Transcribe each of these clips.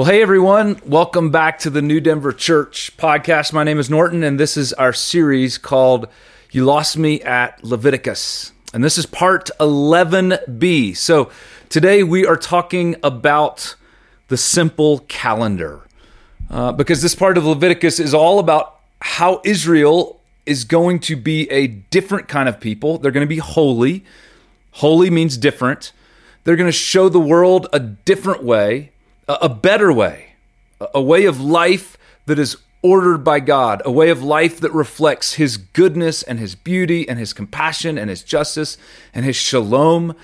Well, hey, everyone. Welcome back to the New Denver Church podcast. My name is Norton, and this is our series called You Lost Me at Leviticus. And this is part 11B. So today we are talking about the simple calendar, because this part of Leviticus is all about how Israel is going to be a different kind of people. They're going to be holy. Holy means different. They're going to show the world a different way. A better way, a way of life that is ordered by God, a way of life that reflects His goodness and His beauty and His compassion and His justice and His shalom.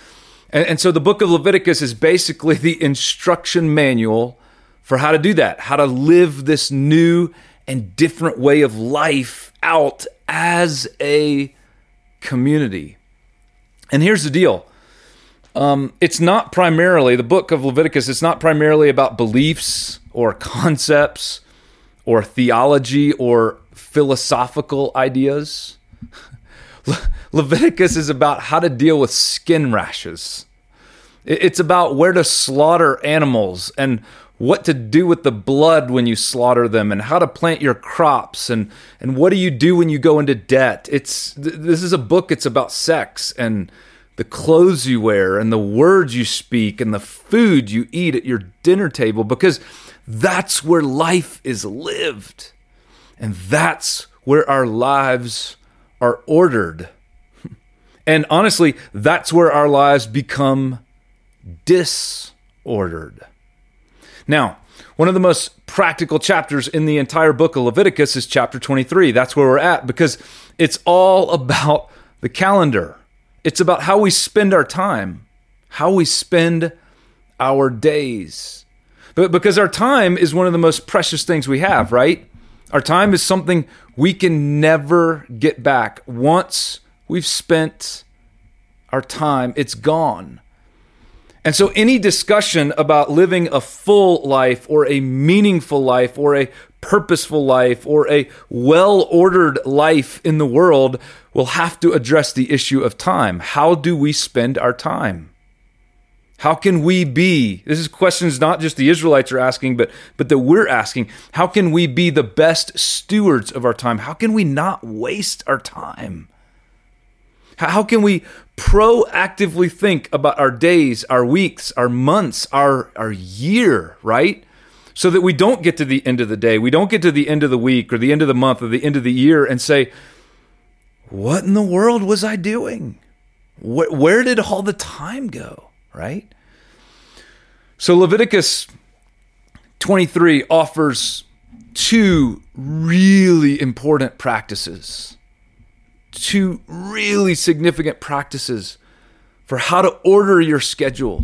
And so the book of Leviticus is basically the instruction manual for how to do that, how to live this new and different way of life out as a community. And here's the deal. It's not primarily, the book of Leviticus, it's not primarily about beliefs or concepts or theology or philosophical ideas. Leviticus is about how to deal with skin rashes. It's about where to slaughter animals and what to do with the blood when you slaughter them and how to plant your crops and what do you do when you go into debt. This is a book, it's about sex and the clothes you wear and the words you speak and the food you eat at your dinner table, because that's where life is lived. And that's where our lives are ordered. And honestly, that's where our lives become disordered. Now, one of the most practical chapters in the entire book of Leviticus is chapter 23. That's where we're at, because it's all about the calendar. It's about how we spend our time, how we spend our days. But because our time is one of the most precious things we have, right? Our time is something we can never get back. Once we've spent our time, it's gone. And so any discussion about living a full life or a meaningful life or a purposeful life or a well-ordered life in the world will have to address the issue of time. How do we spend our time? How can we be, this is questions not just the Israelites are asking, but that we're asking, how can we be the best stewards of our time? How can we not waste our time? How can we proactively think about our days, our weeks, our months, our year, right? So that we don't get to the end of the day, we don't get to the end of the week or the end of the month or the end of the year and say, what in the world was I doing? Where did all the time go, right? So Leviticus 23 offers two really important practices, two really significant practices for how to order your schedule,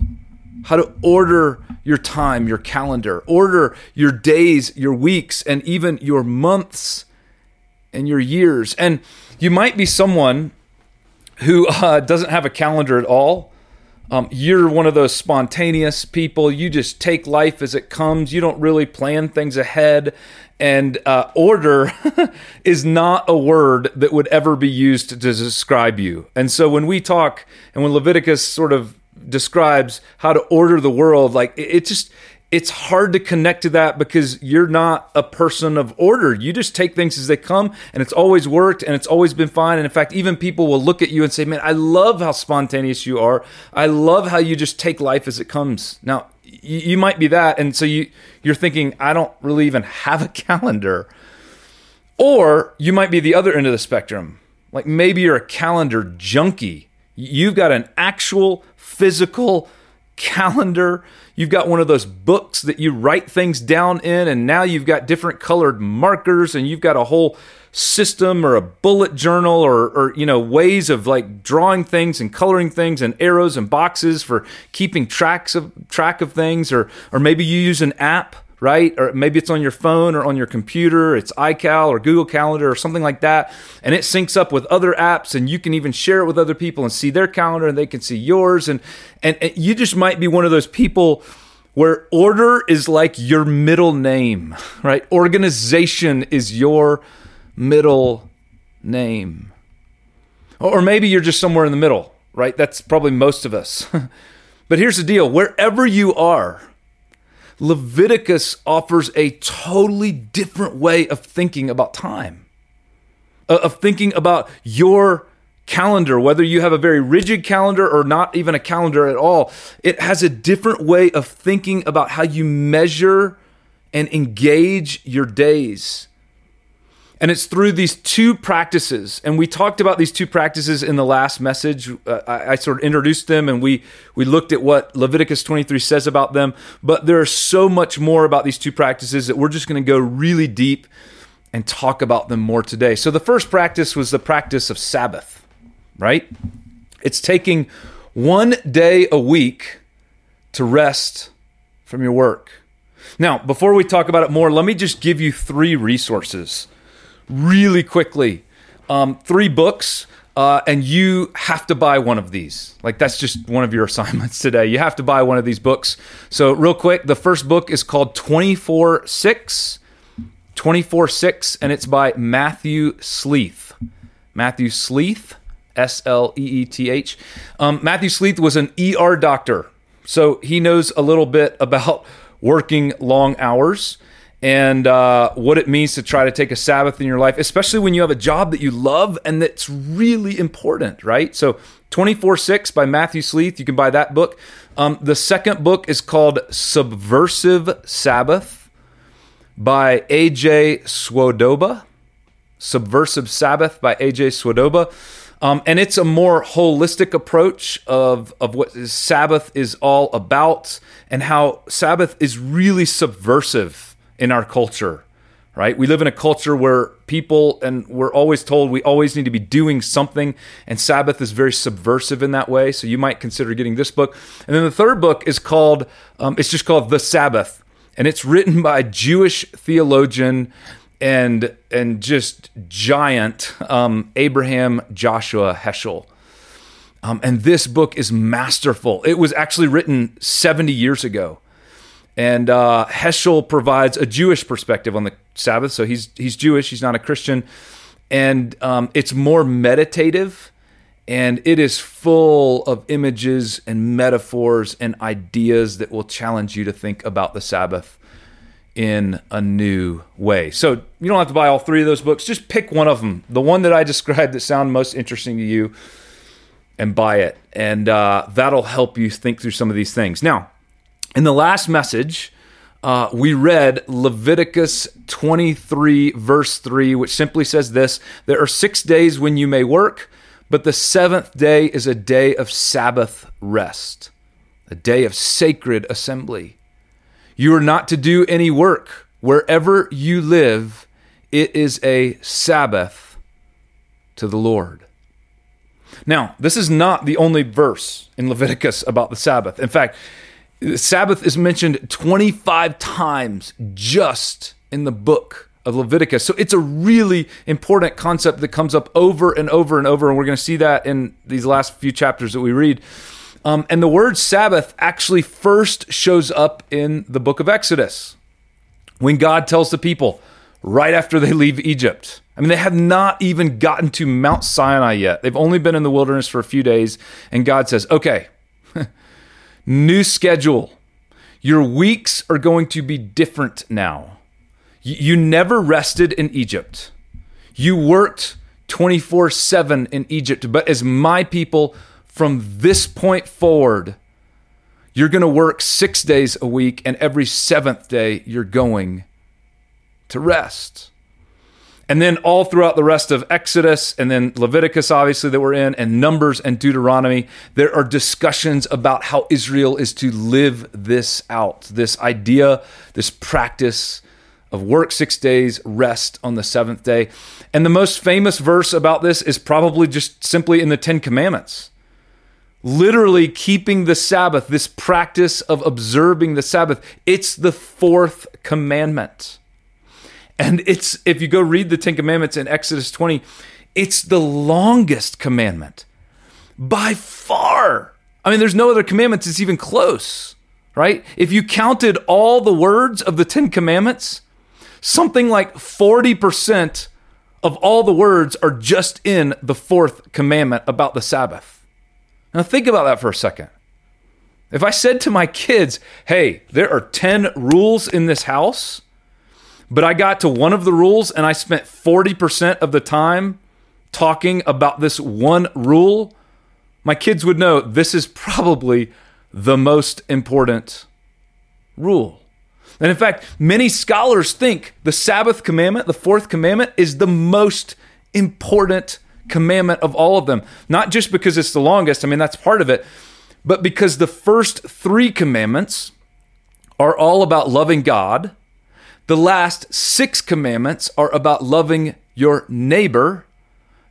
how to order your time, your calendar, order your days, your weeks, and even your months and your years. And you might be someone who doesn't have a calendar at all. You're one of those spontaneous people. You just take life as it comes. You don't really plan things ahead. And order is not a word that would ever be used to describe you. And so when we talk, and when Leviticus sort of describes how to order the world, like it's hard to connect to that because you're not a person of order. You just take things as they come, and it's always worked and it's always been fine. And in fact, even people will look at you and say, man, I love how spontaneous you are. I love how you just take life as it comes. Now, you might be that. And so you're thinking, I don't really even have a calendar. Or you might be the other end of the spectrum. Like maybe you're a calendar junkie. You've got an actual physical calendar. You've got one of those books that you write things down in, and now you've got different colored markers, and you've got a whole system or a bullet journal or you know, ways of like drawing things and coloring things and arrows and boxes for keeping track of things, or maybe you use an app, right? Or maybe it's on your phone or on your computer, it's iCal or Google Calendar or something like that, and it syncs up with other apps, and you can even share it with other people and see their calendar, and they can see yours, and you just might be one of those people where order is like your middle name, right? Organization is your middle name. Or maybe you're just somewhere in the middle, right? That's probably most of us. But here's the deal, wherever you are, Leviticus offers a totally different way of thinking about time, of thinking about your calendar, whether you have a very rigid calendar or not even a calendar at all. It has a different way of thinking about how you measure and engage your days. And it's through these two practices. And we talked about these two practices in the last message. I sort of introduced them, and we looked at what Leviticus 23 says about them. But there is so much more about these two practices that we're just going to go really deep and talk about them more today. So the first practice was the practice of Sabbath, right? It's taking one day a week to rest from your work. Now, before we talk about it more, let me just give you three resources really quickly. Three books, and you have to buy one of these. Like, that's just one of your assignments today. You have to buy one of these books. So real quick, the first book is called 24/6. 24/6, and it's by Matthew Sleeth. Matthew Sleeth, S-L-E-E-T-H. Matthew Sleeth was an ER doctor, so he knows a little bit about working long hours and what it means to try to take a Sabbath in your life, especially when you have a job that you love and that's really important, right? So 24/6 by Matthew Sleeth, you can buy that book. The second book is called Subversive Sabbath by A.J. Swoboda. Subversive Sabbath by A.J. Swoboda. And it's a more holistic approach of what Sabbath is all about and how Sabbath is really subversive in our culture, right? We live in a culture where people, and we're always told we always need to be doing something, and Sabbath is very subversive in that way, so you might consider getting this book. And then the third book is called, it's just called The Sabbath, and it's written by a Jewish theologian and just giant Abraham Joshua Heschel. And this book is masterful. It was actually written 70 years ago. And Heschel provides a Jewish perspective on the Sabbath. So he's Jewish, he's not a Christian. And it's more meditative, and it is full of images and metaphors and ideas that will challenge you to think about the Sabbath in a new way. So you don't have to buy all three of those books. Just pick one of them, the one that I described that sound most interesting to you, and buy it. And that'll help you think through some of these things. Now, in the last message, we read Leviticus 23, verse 3, which simply says this: there are 6 days when you may work, but the seventh day is a day of Sabbath rest, a day of sacred assembly. You are not to do any work. Wherever you live, it is a Sabbath to the Lord. Now, this is not the only verse in Leviticus about the Sabbath. In fact, Sabbath is mentioned 25 times just in the book of Leviticus. So it's a really important concept that comes up over and over and over, and we're going to see that in these last few chapters that we read. And the word Sabbath actually first shows up in the book of Exodus, when God tells the people right after they leave Egypt. I mean, they have not even gotten to Mount Sinai yet. They've only been in the wilderness for a few days, and God says, okay, new schedule. Your weeks are going to be different now. You never rested in Egypt. You worked 24/7 in Egypt, but as my people, from this point forward, you're going to work 6 days a week, and every seventh day you're going to rest. And then all throughout the rest of Exodus, and then Leviticus, obviously, that we're in, and Numbers and Deuteronomy, there are discussions about how Israel is to live this out, this idea, this practice of work 6 days, rest on the seventh day. And the most famous verse about this is probably just simply in the Ten Commandments. Literally keeping the Sabbath, this practice of observing the Sabbath, it's the fourth commandment. And it's, if you go read the Ten Commandments in Exodus 20, it's the longest commandment by far. I mean, there's no other commandments that's even close, right? If you counted all the words of the Ten Commandments, something like 40% of all the words are just in the fourth commandment about the Sabbath. Now think about that for a second. If I said to my kids, hey, there are 10 rules in this house, but I got to one of the rules and I spent 40% of the time talking about this one rule, my kids would know this is probably the most important rule. And in fact, many scholars think the Sabbath commandment, the fourth commandment, is the most important commandment of all of them. Not just because it's the longest, I mean, that's part of it, but because the first three commandments are all about loving God. The last six commandments are about loving your neighbor.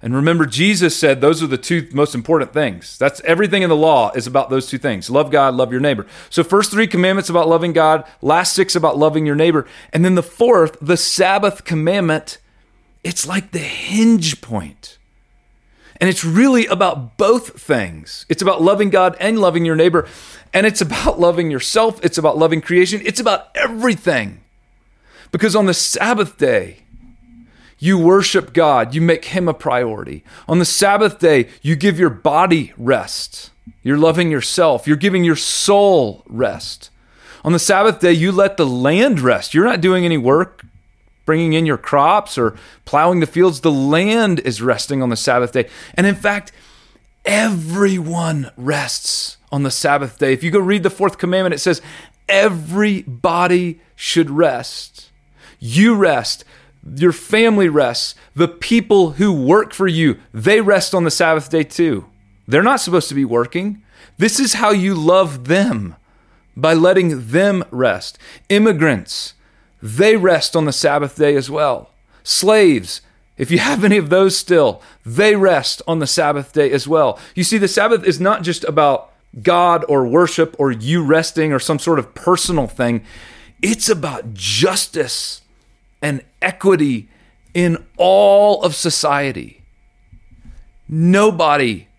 And remember, Jesus said those are the two most important things. That's everything in the law is about those two things. Love God, love your neighbor. So first three commandments about loving God, last six about loving your neighbor. And then the fourth, the Sabbath commandment, it's like the hinge point. And it's really about both things. It's about loving God and loving your neighbor. And it's about loving yourself. It's about loving creation. It's about everything. Because on the Sabbath day, you worship God. You make him a priority. On the Sabbath day, you give your body rest. You're loving yourself. You're giving your soul rest. On the Sabbath day, you let the land rest. You're not doing any work, bringing in your crops or plowing the fields. The land is resting on the Sabbath day. And in fact, everyone rests on the Sabbath day. If you go read the fourth commandment, it says, everybody should rest. You rest. Your family rests. The people who work for you, they rest on the Sabbath day too. They're not supposed to be working. This is how you love them, by letting them rest. Immigrants, they rest on the Sabbath day as well. Slaves, if you have any of those still, they rest on the Sabbath day as well. You see, the Sabbath is not just about God or worship or you resting or some sort of personal thing. It's about justice and equity in all of society. Nobody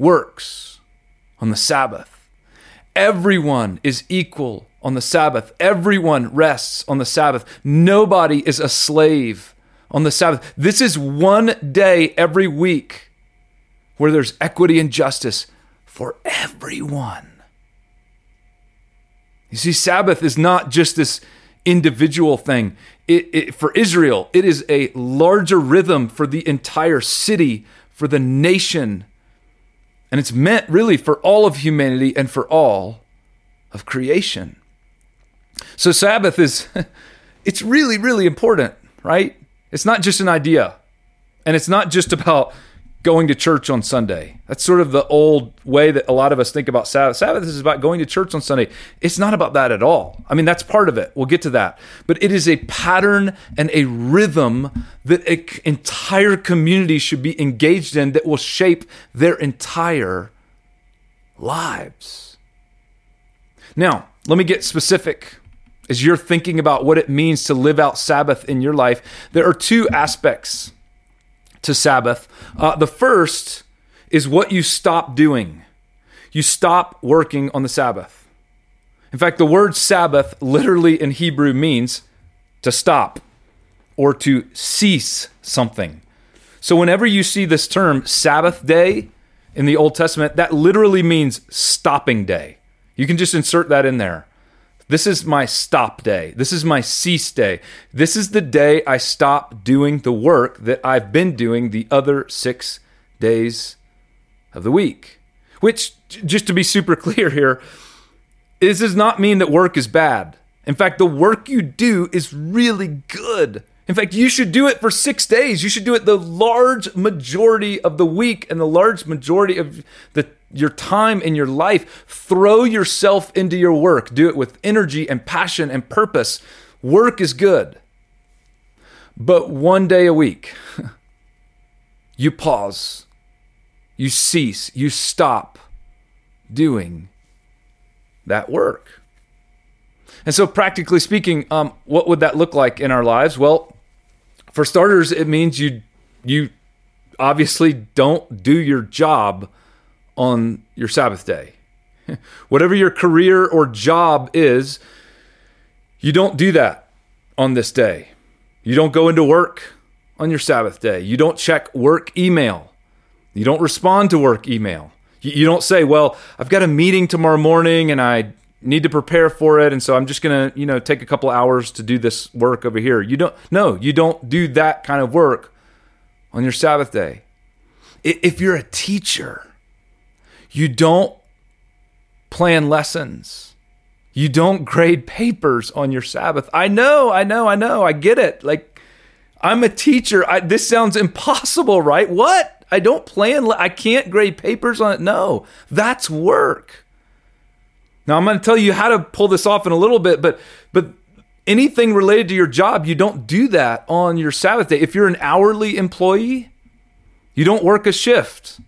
works on the Sabbath. Everyone is equal on the Sabbath. Everyone rests on the Sabbath. Nobody is a slave on the Sabbath. This is one day every week where there's equity and justice for everyone. You see, Sabbath is not just this individual thing. For Israel, it is a larger rhythm for the entire city, for the nation. And it's meant really for all of humanity and for all of creation. So Sabbath is, it's really, really important, right? It's not just an idea. And it's not just about going to church on Sunday. That's sort of the old way that a lot of us think about Sabbath. Sabbath is about going to church on Sunday. It's not about that at all. I mean, that's part of it. We'll get to that. But it is a pattern and a rhythm that an entire community should be engaged in that will shape their entire lives. Now, let me get specific. As you're thinking about what it means to live out Sabbath in your life, there are two aspects to Sabbath. The first is what you stop doing. You stop working on the Sabbath. In fact, the word Sabbath literally in Hebrew means to stop or to cease something. So whenever you see this term Sabbath day in the Old Testament, that literally means stopping day. You can just insert that in there. This is my stop day. This is my cease day. This is the day I stop doing the work that I've been doing the other 6 days of the week. Which, just to be super clear here, this does not mean that work is bad. In fact, the work you do is really good. In fact, you should do it for 6 days. You should do it the large majority of the week and the large majority of your time in your life. Throw yourself into your work. Do it with energy and passion and purpose. Work is good. But one day a week, you pause, you cease, you stop doing that work. And so practically speaking, what would that look like in our lives? Well, for starters, it means you obviously don't do your job on your Sabbath day. Whatever your career or job is, you don't do that on this day. You don't go into work on your Sabbath day. You don't check work email. You don't respond to work email. You don't say, well, I've got a meeting tomorrow morning and I need to prepare for it, and so I'm just going to, take a couple hours to do this work over here. You don't do that kind of work on your Sabbath day. If you're a teacher, you don't plan lessons. You don't grade papers on your Sabbath. I know. I get it. Like, I'm a teacher. This sounds impossible, right? What? I don't plan. I can't grade papers on it. No, that's work. Now, I'm going to tell you how to pull this off in a little bit, but anything related to your job, you don't do that on your Sabbath day. If you're an hourly employee, you don't work a shift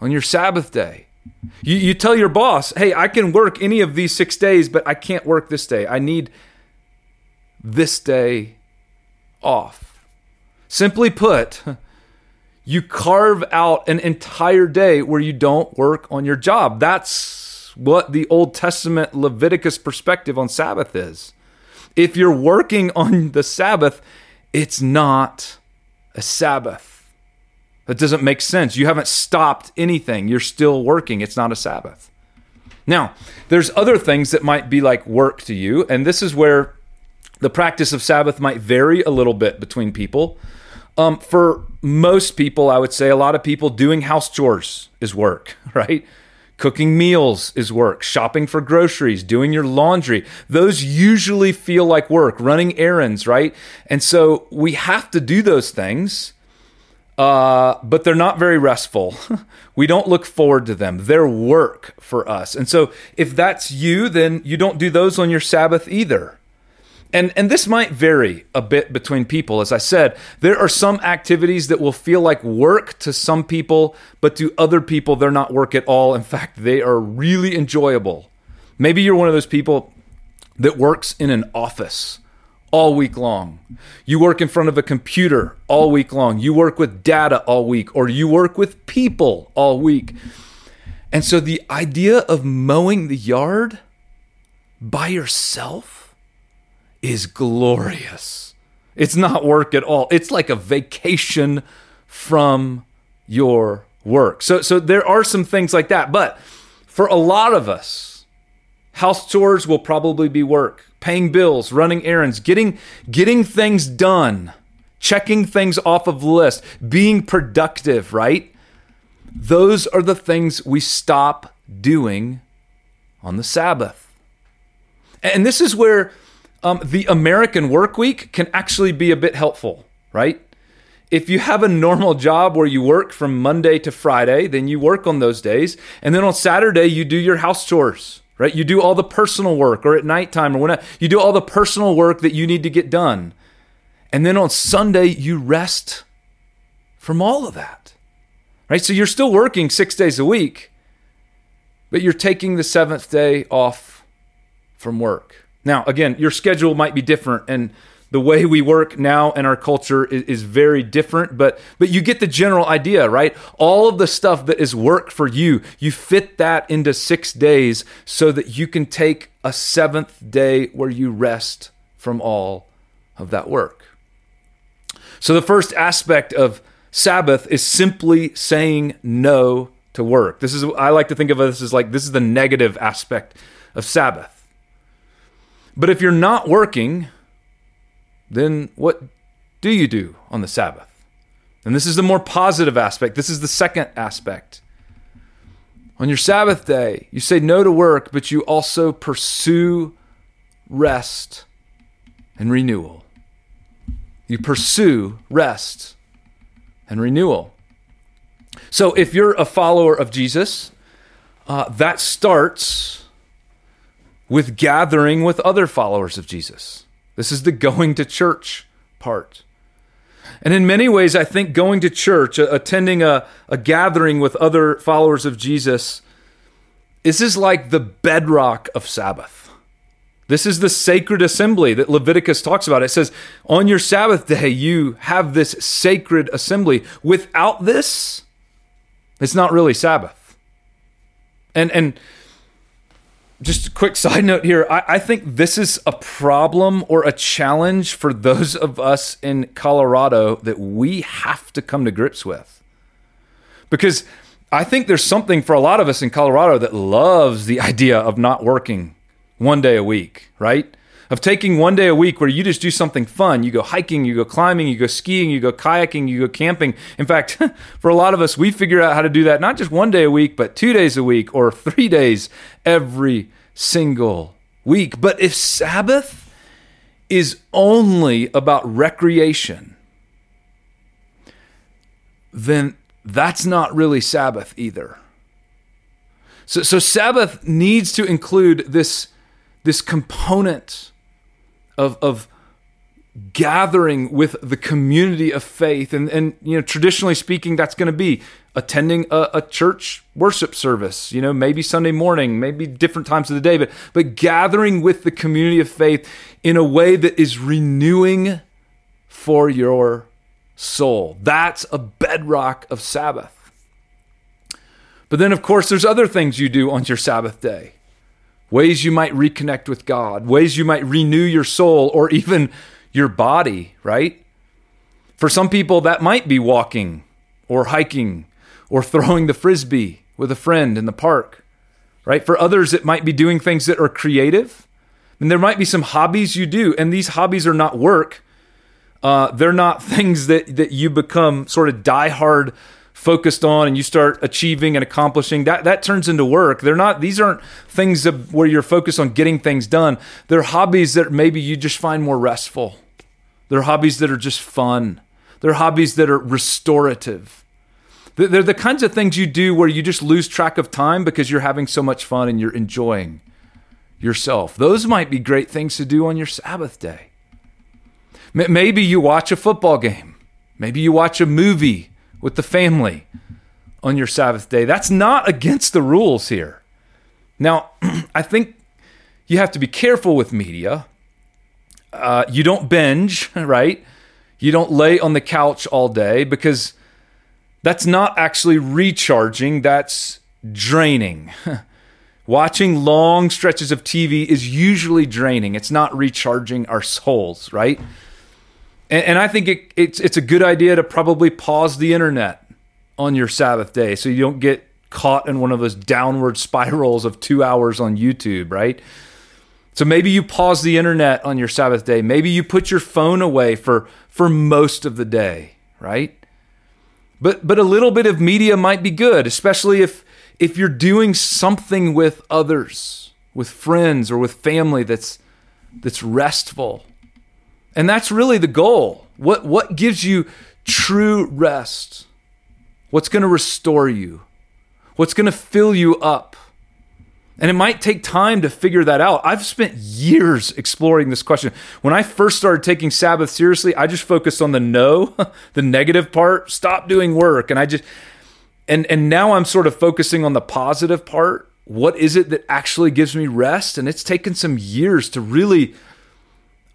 on your Sabbath day. You tell your boss, hey, I can work any of these 6 days, but I can't work this day. I need this day off. Simply put, you carve out an entire day where you don't work on your job. That's what the Old Testament Leviticus perspective on Sabbath is. If you're working on the Sabbath, it's not a Sabbath. That doesn't make sense. You haven't stopped anything. You're still working. It's not a Sabbath. Now, there's other things that might be like work to you, and this is where the practice of Sabbath might vary a little bit between people. For most people, I would say a lot of people, doing house chores is work, right? Cooking meals is work. Shopping for groceries, doing your laundry. Those usually feel like work. Running errands, right? And so we have to do those things, but they're not very restful. We don't look forward to them. They're work for us. And so if that's you, then you don't do those on your Sabbath either. And this might vary a bit between people. As I said, there are some activities that will feel like work to some people, but to other people, they're not work at all. In fact, they are really enjoyable. Maybe you're one of those people that works in an office all week long. You work in front of a computer all week long. You work with data all week, or you work with people all week. And so the idea of mowing the yard by yourself is glorious. It's not work at all. It's like a vacation from your work. So there are some things like that. But for a lot of us, house chores will probably be work. Paying bills, running errands, getting things done, checking things off of the list, being productive, right? Those are the things we stop doing on the Sabbath. And this is where the American work week can actually be a bit helpful, right? If you have a normal job where you work from Monday to Friday, then you work on those days. And then on Saturday, you do your house chores, right? You do all the personal work, or at nighttime, or whenever. You do all the personal work that you need to get done. And then on Sunday, you rest from all of that, right? So you're still working 6 days a week, but you're taking the seventh day off from work. Now, again, your schedule might be different, and the way we work now in our culture is very different, but you get the general idea, right? All of the stuff that is work for you, you fit that into 6 days so that you can take a seventh day where you rest from all of that work. So the first aspect of Sabbath is simply saying no to work. I like to think of this as like, this is the negative aspect of Sabbath. But if you're not working, then what do you do on the Sabbath? And this is the more positive aspect. This is the second aspect. On your Sabbath day, you say no to work, but you also pursue rest and renewal. You pursue rest and renewal. So if you're a follower of Jesus, that starts with gathering with other followers of Jesus. This is the going to church part. And in many ways, I think going to church, attending a gathering with other followers of Jesus, this is like the bedrock of Sabbath. This is the sacred assembly that Leviticus talks about. It says, on your Sabbath day, you have this sacred assembly. Without this, it's not really Sabbath. And just a quick side note here. I think this is a problem or a challenge for those of us in Colorado that we have to come to grips with. Because I think there's something for a lot of us in Colorado that loves the idea of not working one day a week, right? Of taking one day a week where you just do something fun. You go hiking, you go climbing, you go skiing, you go kayaking, you go camping. In fact, for a lot of us, we figure out how to do that not just one day a week, but 2 days a week or 3 days every single week. But if Sabbath is only about recreation, then that's not really Sabbath either. So Sabbath needs to include this component of gathering with the community of faith. And you know, traditionally speaking, that's going to be attending a church worship service, you know, maybe Sunday morning, maybe different times of the day, but gathering with the community of faith in a way that is renewing for your soul. That's a bedrock of Sabbath. But then, of course, there's other things you do on your Sabbath day. Ways you might reconnect with God, ways you might renew your soul or even your body, right? For some people, that might be walking or hiking or throwing the frisbee with a friend in the park, right? For others, it might be doing things that are creative. And there might be some hobbies you do, and these hobbies are not work. They're not things that you become sort of diehard focused on and you start achieving and accomplishing. That turns into work. These aren't things where you're focused on getting things done. They're hobbies that maybe you just find more restful. They're hobbies that are just fun. They're hobbies that are restorative. They're the kinds of things you do where you just lose track of time because you're having so much fun and you're enjoying yourself. Those might be great things to do on your Sabbath day. Maybe you watch a football game. Maybe you watch a movie with the family on your Sabbath day. That's not against the rules here. Now, I think you have to be careful with media. You don't binge, right? You don't lay on the couch all day because that's not actually recharging, that's draining. Watching long stretches of TV is usually draining. It's not recharging our souls, right? And I think it's a good idea to probably pause the internet on your Sabbath day so you don't get caught in one of those downward spirals of 2 hours on YouTube, right? So maybe you pause the internet on your Sabbath day. Maybe you put your phone away for most of the day, right? But a little bit of media might be good, especially if you're doing something with others, with friends or with family that's restful. And that's really the goal. What gives you true rest? What's going to restore you? What's going to fill you up? And it might take time to figure that out. I've spent years exploring this question. When I first started taking Sabbath seriously, I just focused on the negative part, stop doing work. And and now I'm sort of focusing on the positive part. What is it that actually gives me rest? And it's taken some years to really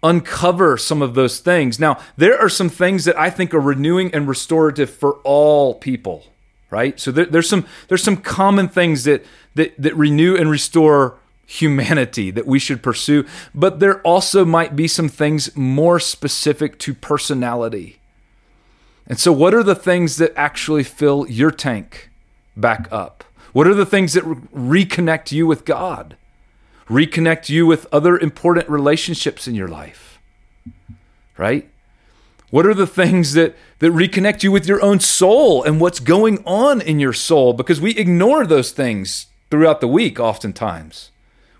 uncover some of those things. Now, there are some things that I think are renewing and restorative for all people, right? So there's some common things that renew and restore humanity that we should pursue, but there also might be some things more specific to personality. And so what are the things that actually fill your tank back up? What are the things that reconnect you with God? Reconnect you with other important relationships in your life, right? What are the things that reconnect you with your own soul and what's going on in your soul? Because we ignore those things throughout the week oftentimes.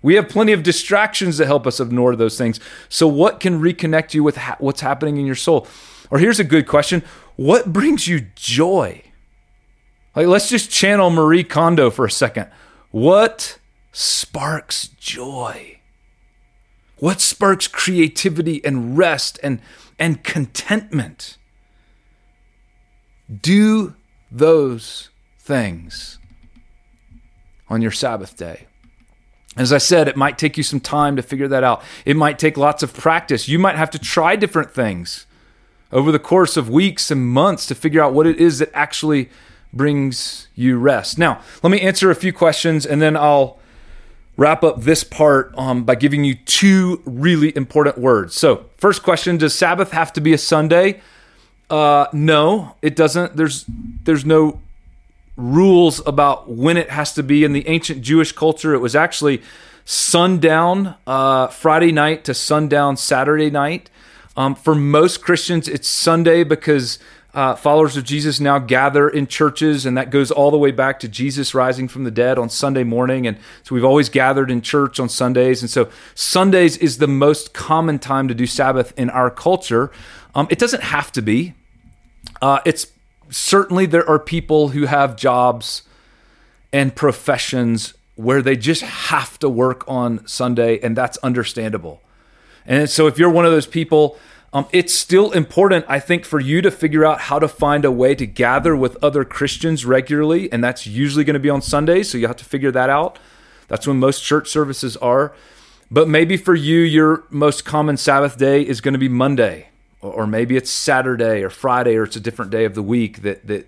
We have plenty of distractions that help us ignore those things. So what can reconnect you with what's happening in your soul? Or here's a good question. What brings you joy? Like, let's just channel Marie Kondo for a second. What sparks joy? What sparks creativity and rest and contentment? Do those things on your Sabbath day. As I said, it might take you some time to figure that out. It might take lots of practice. You might have to try different things over the course of weeks and months to figure out what it is that actually brings you rest. Now, let me answer a few questions and then I'll wrap up this part by giving you two really important words. So first question, does Sabbath have to be a Sunday? No, it doesn't. There's no rules about when it has to be. In the ancient Jewish culture, it was actually sundown Friday night to sundown Saturday night. For most Christians, it's Sunday because followers of Jesus now gather in churches, and that goes all the way back to Jesus rising from the dead on Sunday morning. And so we've always gathered in church on Sundays. And so Sundays is the most common time to do Sabbath in our culture. It doesn't have to be. It's certainly there are people who have jobs and professions where they just have to work on Sunday, and that's understandable. And so if you're one of those people, it's still important, I think, for you to figure out how to find a way to gather with other Christians regularly, and that's usually going to be on Sundays, so you have to figure that out. That's when most church services are. But maybe for you, your most common Sabbath day is going to be Monday, or maybe it's Saturday or Friday, or it's a different day of the week that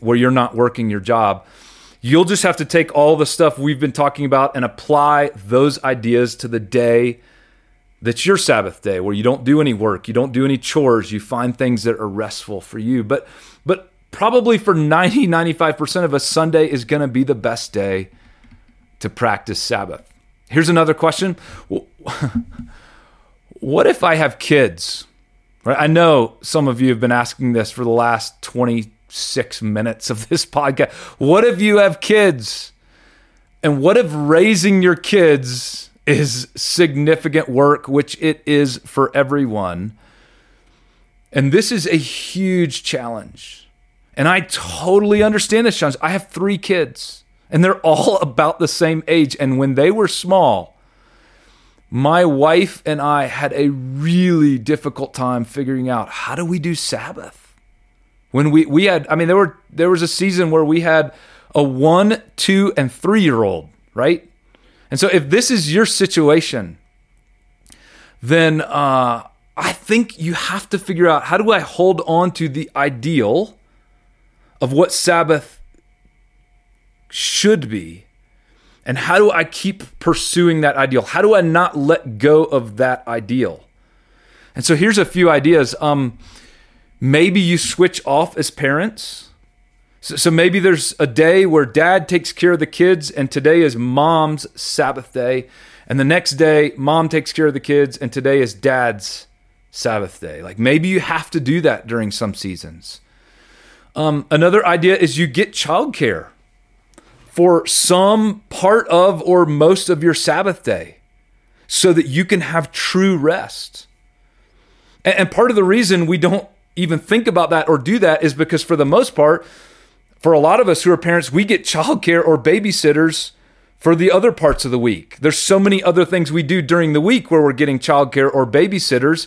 where you're not working your job. You'll just have to take all the stuff we've been talking about and apply those ideas to the day that's your Sabbath day, where you don't do any work, you don't do any chores, you find things that are restful for you. But probably for 90, 95% of us, Sunday is going to be the best day to practice Sabbath. Here's another question. What if I have kids? Right? I know some of you have been asking this for the last 26 minutes of this podcast. What if you have kids? And what if raising your kids is significant work, which it is for everyone? And this is a huge challenge. And I totally understand this challenge. I have 3 kids, and they're all about the same age. And when they were small, my wife and I had a really difficult time figuring out, how do we do Sabbath? When we had, I mean, there was a season where we had a 1, 2, and 3-year-old, right? And so if this is your situation, then I think you have to figure out, how do I hold on to the ideal of what Sabbath should be? And how do I keep pursuing that ideal? How do I not let go of that ideal? And so here's a few ideas. Maybe you switch off as parents. So maybe there's a day where dad takes care of the kids, and today is mom's Sabbath day. And the next day, mom takes care of the kids, and today is dad's Sabbath day. Like, maybe you have to do that during some seasons. Another idea is you get childcare for some part of or most of your Sabbath day so that you can have true rest. And part of the reason we don't even think about that or do that is because, for the most part, for a lot of us who are parents, we get childcare or babysitters for the other parts of the week. There's so many other things we do during the week where we're getting childcare or babysitters.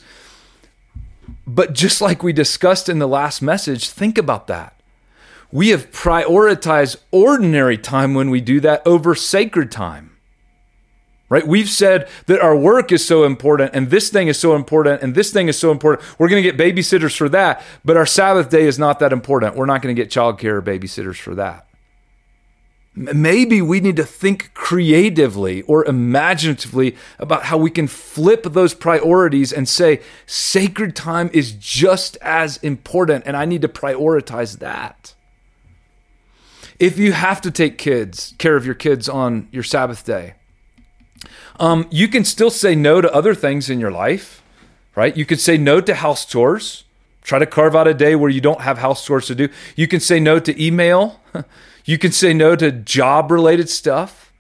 But just like we discussed in the last message, think about that. We have prioritized ordinary time when we do that over sacred time. Right? We've said that our work is so important, and this thing is so important, and this thing is so important. We're going to get babysitters for that, but our Sabbath day is not that important. We're not going to get childcare or babysitters for that. Maybe we need to think creatively or imaginatively about how we can flip those priorities and say, sacred time is just as important, and I need to prioritize that. If you have to take care of your kids on your Sabbath day, you can still say no to other things in your life, right? You could say no to house chores. Try to carve out a day where you don't have house chores to do. You can say no to email. You can say no to job-related stuff.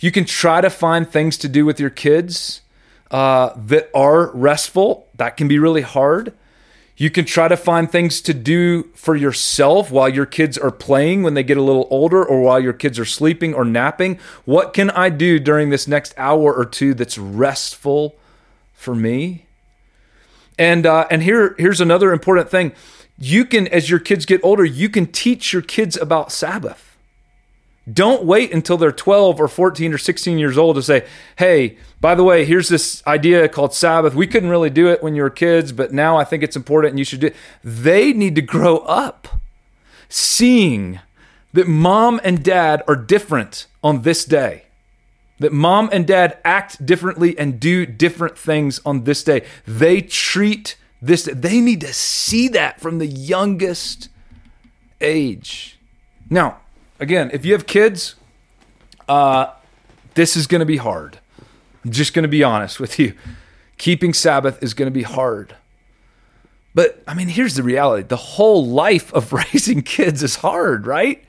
You can try to find things to do with your kids that are restful. That can be really hard. You can try to find things to do for yourself while your kids are playing when they get a little older, or while your kids are sleeping or napping. What can I do during this next hour or two that's restful for me? And here's another important thing. You can, as your kids get older, you can teach your kids about Sabbath. Don't wait until they're 12 or 14 or 16 years old to say, hey, by the way, here's this idea called Sabbath. We couldn't really do it when you were kids, but now I think it's important and you should do it. They need to grow up seeing that mom and dad are different on this day, that mom and dad act differently and do different things on this day. They treat this. They need to see that from the youngest age. Now, again, if you have kids, this is going to be hard. I'm just going to be honest with you. Keeping Sabbath is going to be hard. But, I mean, here's the reality. The whole life of raising kids is hard, right?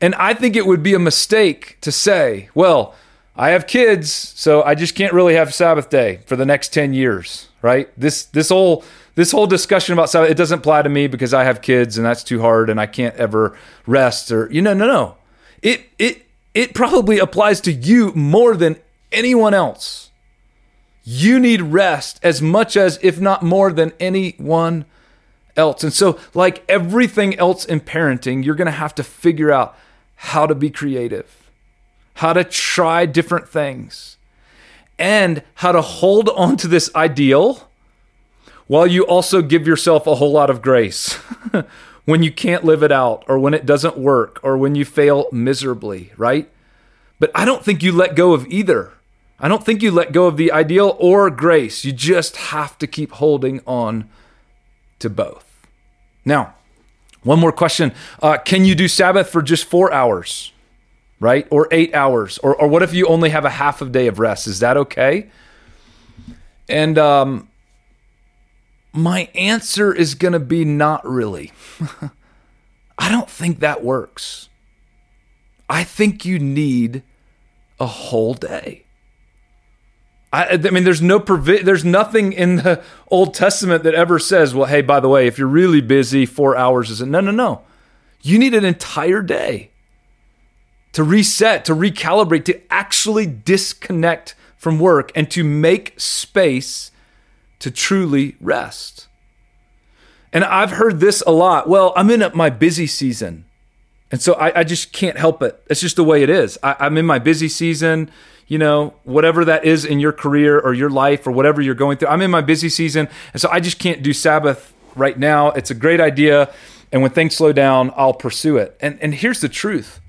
And I think it would be a mistake to say, well, I have kids, so I just can't really have Sabbath day for the next 10 years, right? This whole discussion about Sabbath, it doesn't apply to me because I have kids and that's too hard and I can't ever rest or, no. It probably applies to you more than anyone else. You need rest as much as, if not more than anyone else. And so, like everything else in parenting, you're going to have to figure out how to be creative, how to try different things, and how to hold on to this ideal while you also give yourself a whole lot of grace when you can't live it out or when it doesn't work or when you fail miserably, right? But I don't think you let go of either. I don't think you let go of the ideal or grace. You just have to keep holding on to both. Now, one more question. Can you do Sabbath for just 4 hours, right? Or 8 hours? Or what if you only have a half a day of rest? Is that okay? And my answer is going to be not really. I don't think that works. I think you need a whole day. I mean, there's nothing in the Old Testament that ever says, well, hey, by the way, if you're really busy, 4 hours isn't. No. You need an entire day to reset, to recalibrate, to actually disconnect from work and to make space to truly rest. And I've heard this a lot. Well, I'm in my busy season. And so I just can't help it. It's just the way it is. I'm in my busy season, whatever that is in your career or your life or whatever you're going through. I'm in my busy season. And so I just can't do Sabbath right now. It's a great idea. And when things slow down, I'll pursue it. And here's the truth.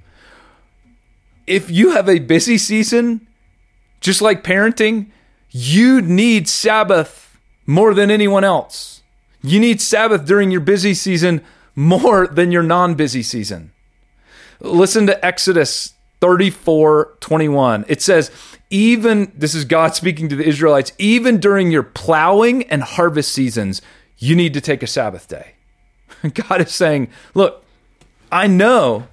If you have a busy season, just like parenting, you need Sabbath more than anyone else. You need Sabbath during your busy season more than your non-busy season. Listen to Exodus 34:21. It says, this is God speaking to the Israelites, even during your plowing and harvest seasons, you need to take a Sabbath day. God is saying, look, I know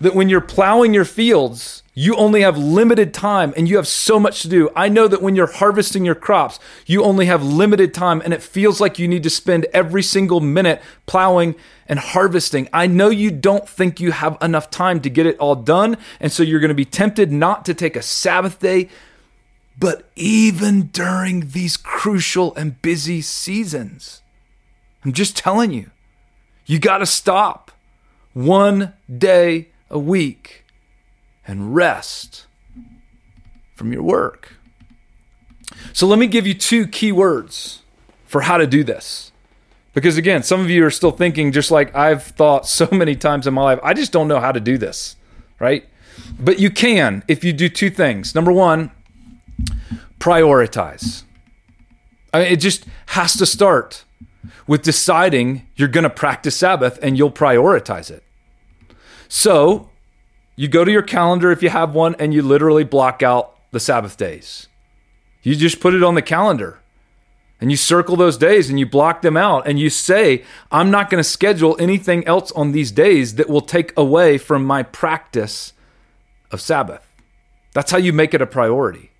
that when you're plowing your fields, you only have limited time and you have so much to do. I know that when you're harvesting your crops, you only have limited time and it feels like you need to spend every single minute plowing and harvesting. I know you don't think you have enough time to get it all done. And so you're going to be tempted not to take a Sabbath day. But even during these crucial and busy seasons, I'm just telling you got to stop one day a week and rest from your work. So let me give you two key words for how to do this. Because again, some of you are still thinking, just like I've thought so many times in my life, I just don't know how to do this, right? But you can if you do two things. Number one, prioritize. I mean, it just has to start with deciding you're going to practice Sabbath and you'll prioritize it. So you go to your calendar if you have one and you literally block out the Sabbath days. You just put it on the calendar. And you circle those days and you block them out and you say, I'm not going to schedule anything else on these days that will take away from my practice of Sabbath. That's how you make it a priority.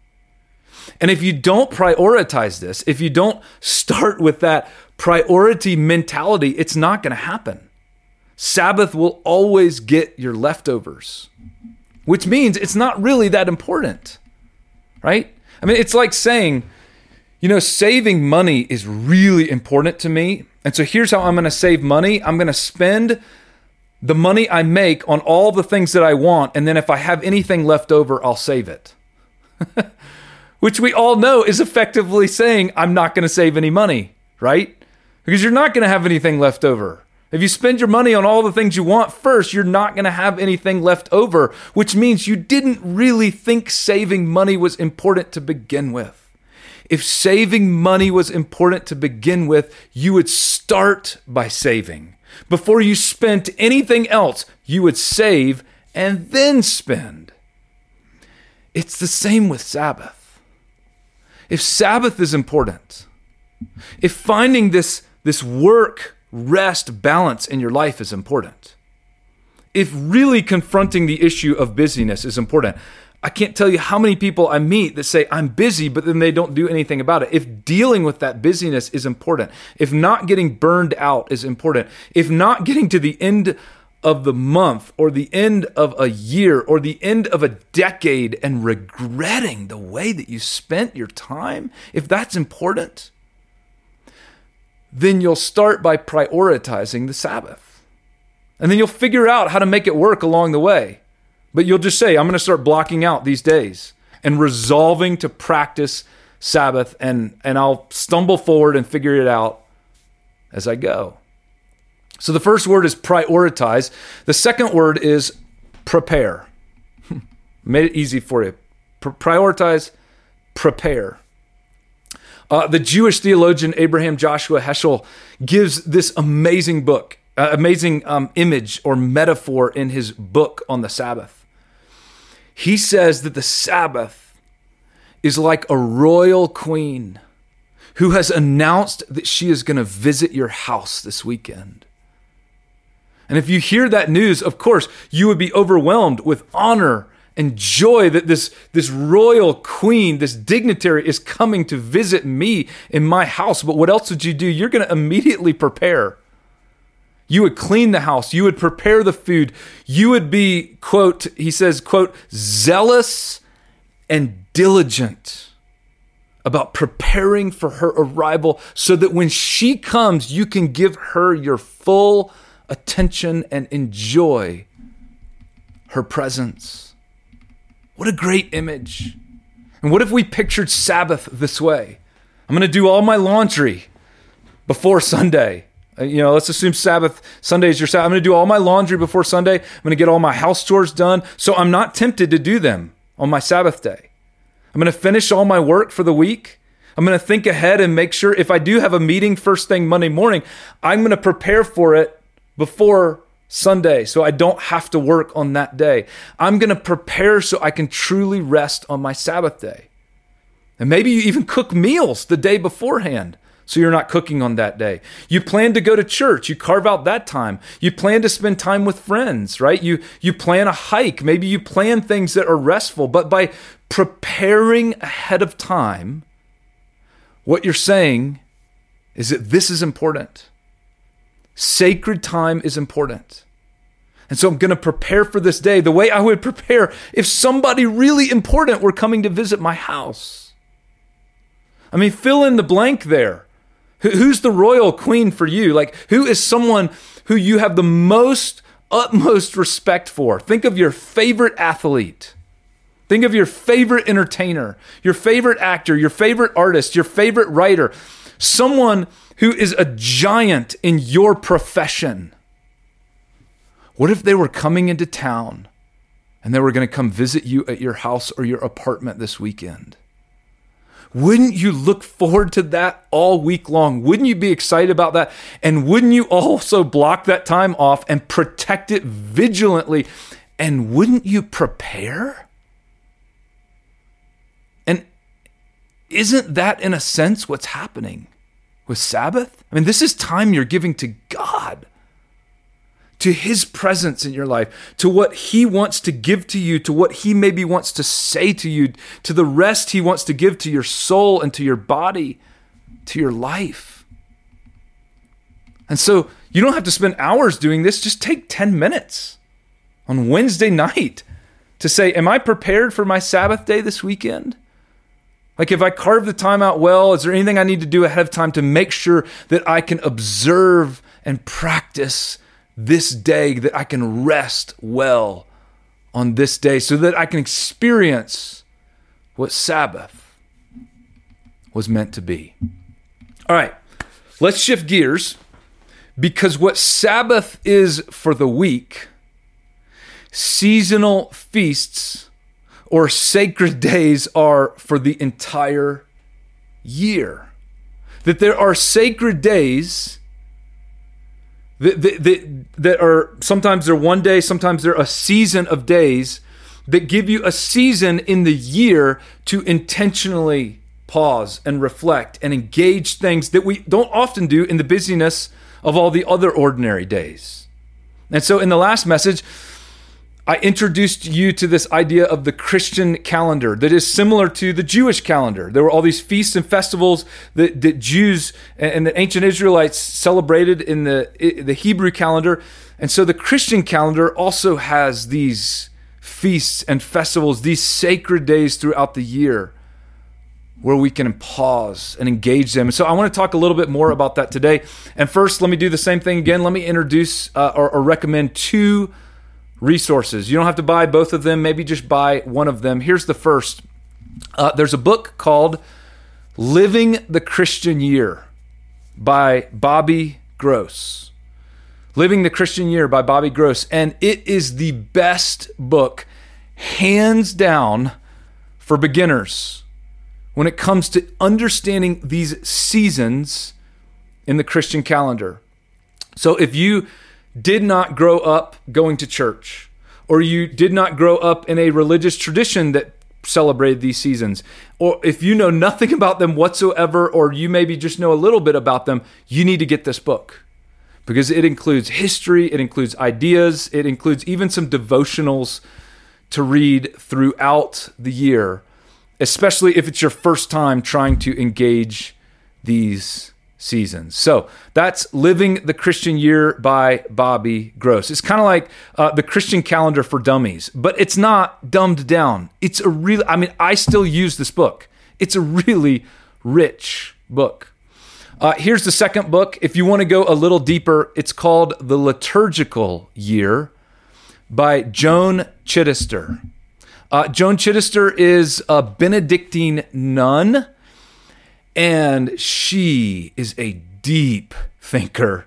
And if you don't prioritize this, if you don't start with that priority mentality, it's not going to happen. Sabbath will always get your leftovers, which means it's not really that important, right? I mean, it's like saying, saving money is really important to me. And so here's how I'm going to save money. I'm going to spend the money I make on all the things that I want. And then if I have anything left over, I'll save it. Which we all know is effectively saying, I'm not going to save any money, right? Because you're not going to have anything left over. If you spend your money on all the things you want first, you're not going to have anything left over, which means you didn't really think saving money was important to begin with. If saving money was important to begin with, you would start by saving. Before you spent anything else, you would save and then spend. It's the same with Sabbath. If Sabbath is important, if finding this work, rest, balance in your life is important, if really confronting the issue of busyness is important, I can't tell you how many people I meet that say, I'm busy, but then they don't do anything about it. If dealing with that busyness is important, if not getting burned out is important, if not getting to the end of the month or the end of a year or the end of a decade and regretting the way that you spent your time, if that's important, then you'll start by prioritizing the Sabbath. And then you'll figure out how to make it work along the way. But you'll just say, I'm going to start blocking out these days and resolving to practice Sabbath, and I'll stumble forward and figure it out as I go. So the first word is prioritize. The second word is prepare. Made it easy for you. Prioritize, prepare. The Jewish theologian Abraham Joshua Heschel gives this amazing book. Image or metaphor in his book on the Sabbath. He says that the Sabbath is like a royal queen who has announced that she is going to visit your house this weekend. And if you hear that news, of course, you would be overwhelmed with honor and joy that this royal queen, this dignitary is coming to visit me in my house. But what else would you do? You're going to immediately prepare. You would clean the house. You would prepare the food. You would be, quote, he says, quote, zealous and diligent about preparing for her arrival so that when she comes, you can give her your full attention and enjoy her presence. What a great image. And what if we pictured Sabbath this way? I'm going to do all my laundry before Sunday. You know, let's assume Sabbath, Sunday is your Sabbath. I'm going to do all my laundry before Sunday. I'm going to get all my house chores done, so I'm not tempted to do them on my Sabbath day. I'm going to finish all my work for the week. I'm going to think ahead and make sure if I do have a meeting first thing Monday morning, I'm going to prepare for it before Sunday so I don't have to work on that day. I'm going to prepare so I can truly rest on my Sabbath day. And maybe you even cook meals the day beforehand, so you're not cooking on that day. You plan to go to church. You carve out that time. You plan to spend time with friends, right? You plan a hike. Maybe you plan things that are restful. But by preparing ahead of time, what you're saying is that this is important. Sacred time is important. And so I'm going to prepare for this day the way I would prepare if somebody really important were coming to visit my house. I mean, fill in the blank there. Who's the royal queen for you? Like, who is someone who you have the utmost respect for? Think of your favorite athlete. Think of your favorite entertainer, your favorite actor, your favorite artist, your favorite writer. Someone who is a giant in your profession. What if they were coming into town and they were going to come visit you at your house or your apartment this weekend? Wouldn't you look forward to that all week long? Wouldn't you be excited about that? And wouldn't you also block that time off and protect it vigilantly? And wouldn't you prepare? And isn't that, in a sense, what's happening with Sabbath? I mean, this is time you're giving to God, to his presence in your life, to what he wants to give to you, to what he maybe wants to say to you, to the rest he wants to give to your soul and to your body, to your life. And so you don't have to spend hours doing this. Just take 10 minutes on Wednesday night to say, am I prepared for my Sabbath day this weekend? Like, if I carve the time out well, is there anything I need to do ahead of time to make sure that I can observe and practice this day, that I can rest well on this day so that I can experience what Sabbath was meant to be? All right, let's shift gears, because what Sabbath is for the week, seasonal feasts or sacred days are for the entire year. That there are sacred days that are sometimes they're one day, sometimes they're a season of days that give you a season in the year to intentionally pause and reflect and engage things that we don't often do in the busyness of all the other ordinary days. And so in the last message, I introduced you to this idea of the Christian calendar that is similar to the Jewish calendar. There were all these feasts and festivals that Jews and the ancient Israelites celebrated in the Hebrew calendar. And so the Christian calendar also has these feasts and festivals, these sacred days throughout the year where we can pause and engage them. And so I want to talk a little bit more about that today. And first, let me do the same thing again. Let me introduce or recommend two resources. You don't have to buy both of them. Maybe just buy one of them. Here's the first. There's a book called Living the Christian Year by Bobby Gross. Living the Christian Year by Bobby Gross. And it is the best book, hands down, for beginners when it comes to understanding these seasons in the Christian calendar. So if you did not grow up going to church, or you did not grow up in a religious tradition that celebrated these seasons, or if you know nothing about them whatsoever, or you maybe just know a little bit about them, you need to get this book because it includes history, it includes ideas, it includes even some devotionals to read throughout the year, especially if it's your first time trying to engage these seasons. So that's Living the Christian Year by Bobby Gross. It's kind of like the Christian calendar for dummies, but it's not dumbed down. It's a really, I still use this book. It's a really rich book. Here's the second book. If you want to go a little deeper, it's called The Liturgical Year by Joan Chittister. Joan Chittister is a Benedictine nun, and she is a deep thinker,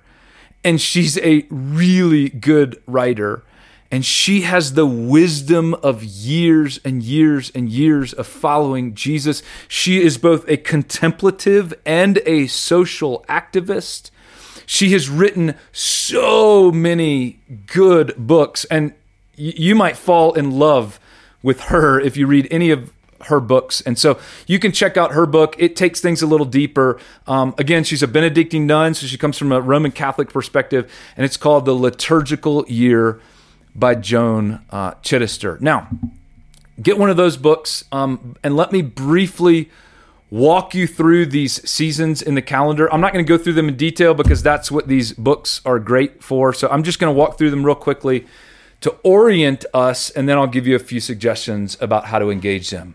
and she's a really good writer, and she has the wisdom of years and years and years of following Jesus. She is both a contemplative and a social activist. She has written so many good books, and you might fall in love with her if you read any of her books. And so you can check out her book. It takes things a little deeper. Again, she's a Benedictine nun, so she comes from a Roman Catholic perspective, and it's called The Liturgical Year by Joan Chittister. Now, get one of those books, and let me briefly walk you through these seasons in the calendar. I'm not going to go through them in detail because that's what these books are great for. So I'm just going to walk through them real quickly to orient us, and then I'll give you a few suggestions about how to engage them.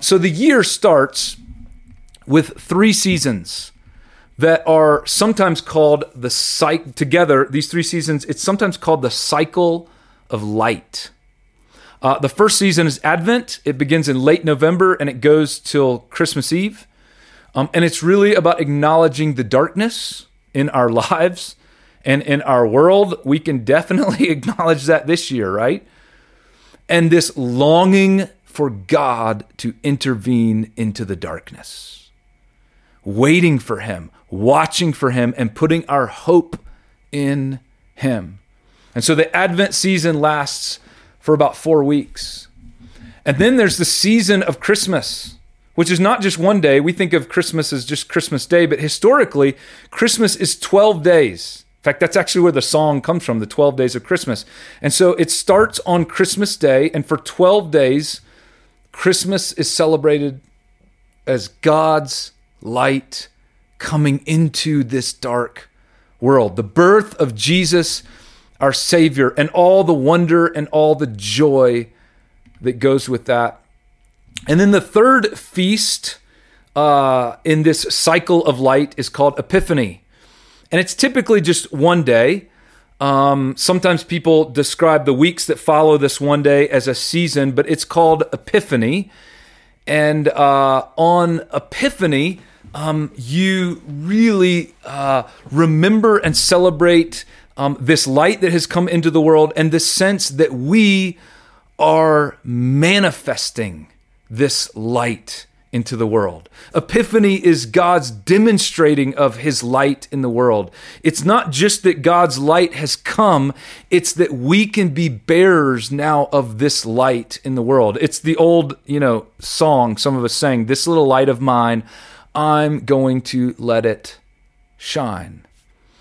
So the year starts with three seasons that are sometimes called the cycle. Together, these three seasons, it's sometimes called the cycle of light. The first season is Advent. It begins in late November and it goes till Christmas Eve. And it's really about acknowledging the darkness in our lives and in our world. We can definitely acknowledge that this year, right? And this longing for God to intervene into the darkness, waiting for him, watching for him, and putting our hope in him. And so the Advent season lasts for about 4 weeks. And then there's the season of Christmas, which is not just one day. We think of Christmas as just Christmas Day, but historically, Christmas is 12 days. In fact, that's actually where the song comes from, the 12 days of Christmas. And so it starts on Christmas Day, and for 12 days, Christmas is celebrated as God's light coming into this dark world. The birth of Jesus, our Savior, and all the wonder and all the joy that goes with that. And then the third feast in this cycle of light is called Epiphany. And it's typically just one day. Sometimes people describe the weeks that follow this one day as a season, but it's called Epiphany. And on Epiphany, you really remember and celebrate this light that has come into the world and this sense that we are manifesting this light into the world. Epiphany is God's demonstrating of his light in the world. It's not just that God's light has come, it's that we can be bearers now of this light in the world. It's the old, song some of us sang, this little light of mine, I'm going to let it shine.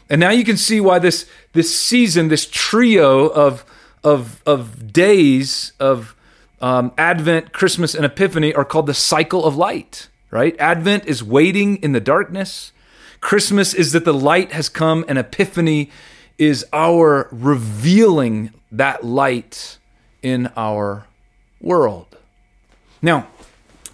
And now you can see why this season, this trio of days of Advent, Christmas, and Epiphany are called the cycle of light, right? Advent is waiting in the darkness. Christmas is that the light has come, and Epiphany is our revealing that light in our world. Now,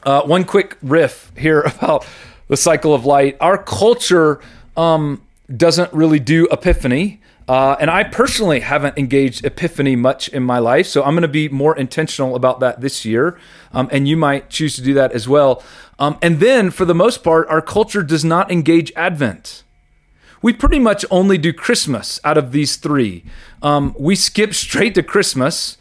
one quick riff here about the cycle of light. Our culture doesn't really do Epiphany. And I personally haven't engaged Epiphany much in my life, so I'm going to be more intentional about that this year, and you might choose to do that as well. And then, for the most part, our culture does not engage Advent. We pretty much only do Christmas out of these three. We skip straight to Christmas,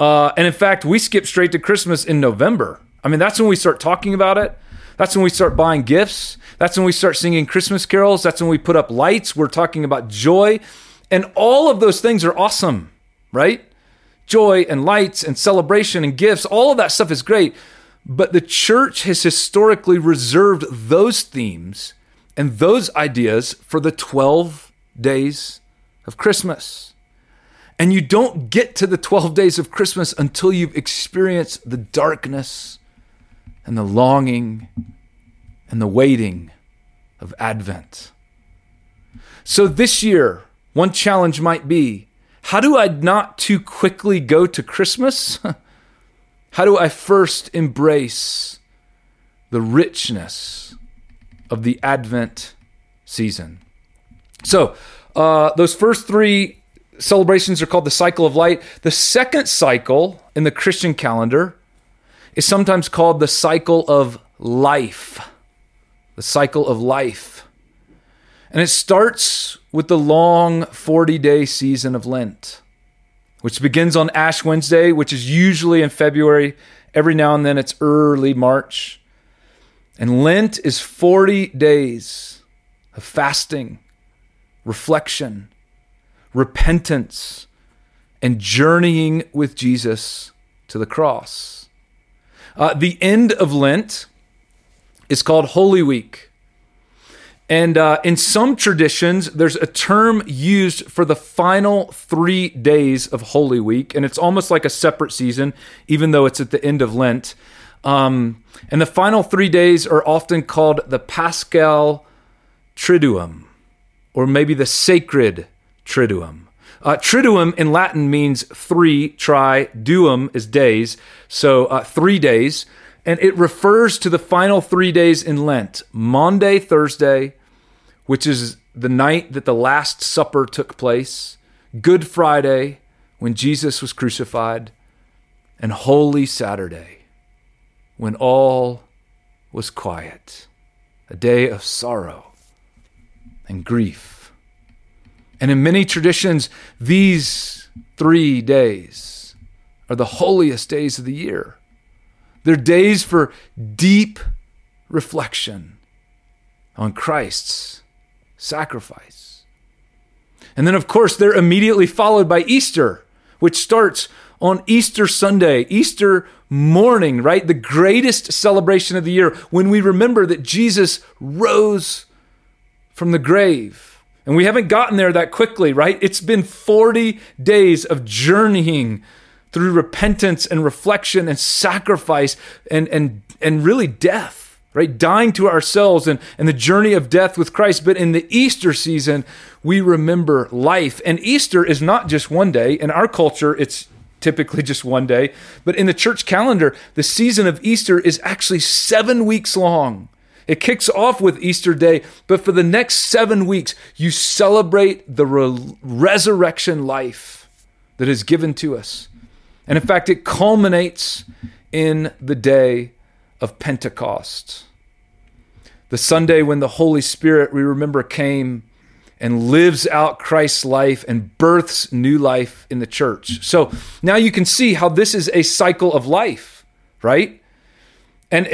and in fact, we skip straight to Christmas in November. I mean, that's when we start talking about it. That's when we start buying gifts. That's when we start singing Christmas carols. That's when we put up lights. We're talking about joy. And all of those things are awesome, right? Joy and lights and celebration and gifts, all of that stuff is great. But the church has historically reserved those themes and those ideas for the 12 days of Christmas. And you don't get to the 12 days of Christmas until you've experienced the darkness and the longing and the waiting of Advent. So this year, one challenge might be, how do I not too quickly go to Christmas? How do I first embrace the richness of the Advent season? So those first three celebrations are called the cycle of light. The second cycle in the Christian calendar is sometimes called the cycle of life. The cycle of life. And it starts with the long 40-day season of Lent, which begins on Ash Wednesday, which is usually in February. Every now and then it's early March. And Lent is 40 days of fasting, reflection, repentance, and journeying with Jesus to the cross. The end of Lent is called Holy Week. And in some traditions, there's a term used for the final 3 days of Holy Week, and it's almost like a separate season, even though it's at the end of Lent. And the final 3 days are often called the Paschal Triduum, or maybe the Sacred Triduum. Triduum in Latin means three, duum is days, so 3 days. And it refers to the final 3 days in Lent, Maunday, Thursday, which is the night that the Last Supper took place, Good Friday, when Jesus was crucified, and Holy Saturday, when all was quiet, a day of sorrow and grief. And in many traditions, these 3 days are the holiest days of the year. They're days for deep reflection on Christ's sacrifice. And then, of course, they're immediately followed by Easter, which starts on Easter Sunday, Easter morning, right? The greatest celebration of the year, when we remember that Jesus rose from the grave. And we haven't gotten there that quickly, right? It's been 40 days of journeying through repentance and reflection and sacrifice and really death, right? Dying to ourselves and the journey of death with Christ. But in the Easter season, we remember life. And Easter is not just one day. In our culture, it's typically just one day. But in the church calendar, the season of Easter is actually 7 weeks long. It kicks off with Easter Day, but for the next 7 weeks, you celebrate the resurrection life that is given to us. And in fact, it culminates in the day of Pentecost, the Sunday when the Holy Spirit, we remember, came and lives out Christ's life and births new life in the church. So now you can see how this is a cycle of life, right? And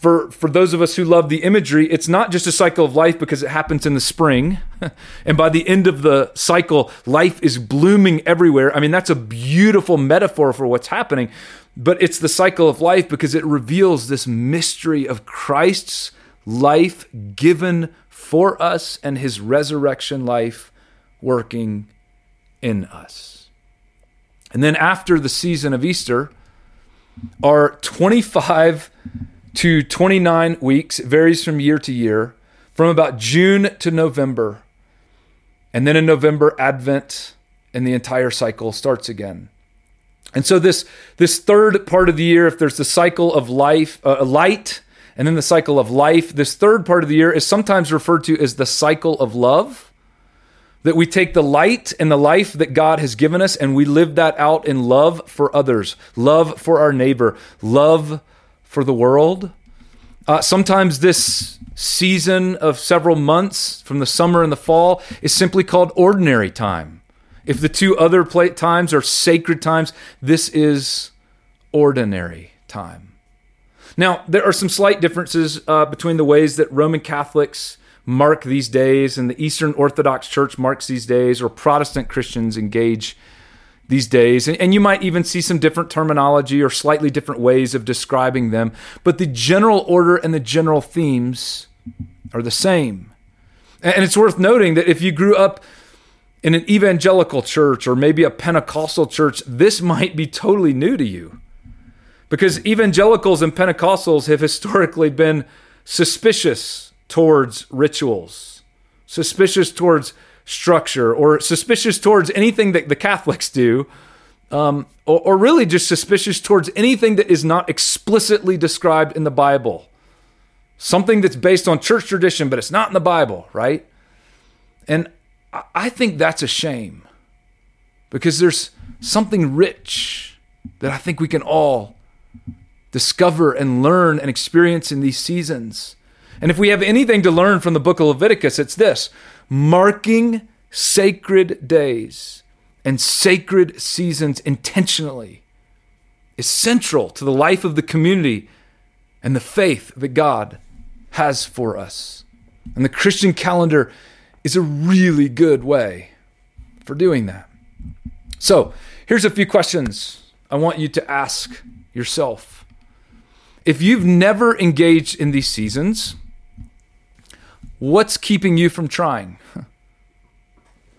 For those of us who love the imagery, it's not just a cycle of life because it happens in the spring. And by the end of the cycle, life is blooming everywhere. I mean, that's a beautiful metaphor for what's happening. But it's the cycle of life because it reveals this mystery of Christ's life given for us and his resurrection life working in us. And then after the season of Easter are 25 to 29 weeks, it varies from year to year, from about June to November. And then in November, Advent, and the entire cycle starts again. And so this third part of the year, if there's the cycle of life, light, and then the cycle of life, this third part of the year is sometimes referred to as the cycle of love, that we take the light and the life that God has given us and we live that out in love for others, love for our neighbor, love for the world. Sometimes this season of several months from the summer and the fall is simply called ordinary time. If the two other times are sacred times, this is ordinary time. Now, there are some slight differences between the ways that Roman Catholics mark these days and the Eastern Orthodox Church marks these days, or Protestant Christians engage these days. And you might even see some different terminology or slightly different ways of describing them. But the general order and the general themes are the same. And it's worth noting that if you grew up in an evangelical church or maybe a Pentecostal church, this might be totally new to you, because evangelicals and Pentecostals have historically been suspicious towards rituals, suspicious towards structure, or suspicious towards anything that the Catholics do, or really just suspicious towards anything that is not explicitly described in the Bible. Something that's based on church tradition, but it's not in the Bible, right? And I think that's a shame, because there's something rich that I think we can all discover and learn and experience in these seasons. And if we have anything to learn from the book of Leviticus, it's this: marking sacred days and sacred seasons intentionally is central to the life of the community and the faith that God has for us. And the Christian calendar is a really good way for doing that. So here's a few questions I want you to ask yourself. If you've never engaged in these seasons, what's keeping you from trying?